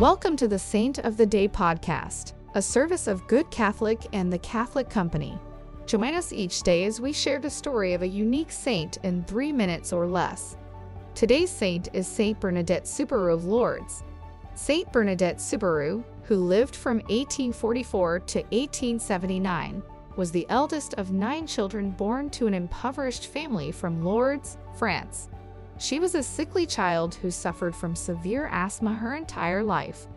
Welcome to the Saint of the Day Podcast, a service of Good Catholic and the Catholic Company. Join us each day as we share the story of a unique saint in 3 minutes or less. Today's saint is Saint Bernadette Soubirous of Lourdes. Saint Bernadette Soubirous, who lived from 1844 to 1879, was the eldest of 9 children born to an impoverished family from Lourdes, France. She was a sickly child who suffered from severe asthma her entire life.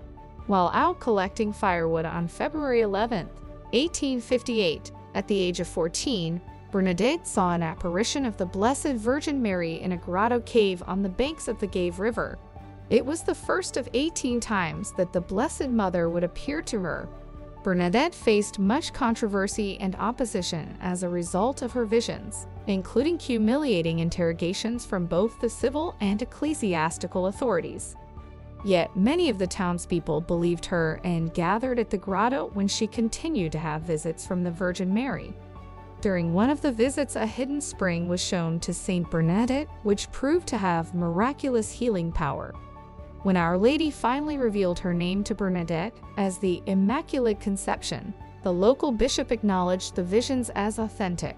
While out collecting firewood on February 11, 1858, at the age of 14, Bernadette saw an apparition of the Blessed Virgin Mary in a grotto cave on the banks of the Gave River. It was the first of 18 times that the Blessed Mother would appear to her. Bernadette faced much controversy and opposition as a result of her visions, including humiliating interrogations from both the civil and ecclesiastical authorities. Yet many of the townspeople believed her and gathered at the grotto when she continued to have visits from the Virgin Mary. During one of the visits, a hidden spring was shown to Saint Bernadette, which proved to have miraculous healing power. When Our Lady finally revealed her name to Bernadette as the Immaculate Conception, the local bishop acknowledged the visions as authentic.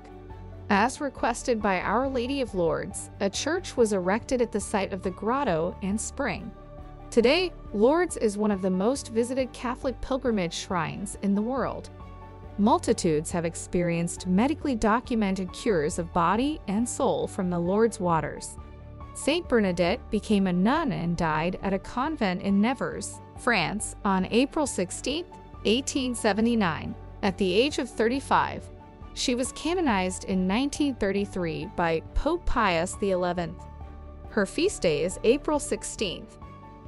As requested by Our Lady of Lourdes, a church was erected at the site of the grotto and spring. Today, Lourdes is one of the most visited Catholic pilgrimage shrines in the world. Multitudes have experienced medically documented cures of body and soul from the Lourdes waters. Saint Bernadette became a nun and died at a convent in Nevers, France, on April 16, 1879, at the age of 35. She was canonized in 1933 by Pope Pius XI. Her feast day is April 16.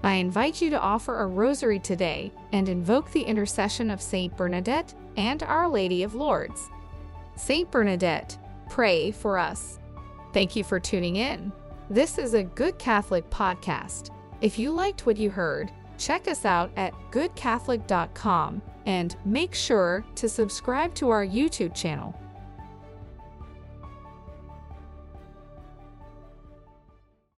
I invite you to offer a rosary today and invoke the intercession of Saint Bernadette and Our Lady of Lourdes. Saint Bernadette, pray for us. Thank you for tuning in. This is a Good Catholic podcast. If you liked what you heard, check us out at goodcatholic.com and make sure to subscribe to our YouTube channel.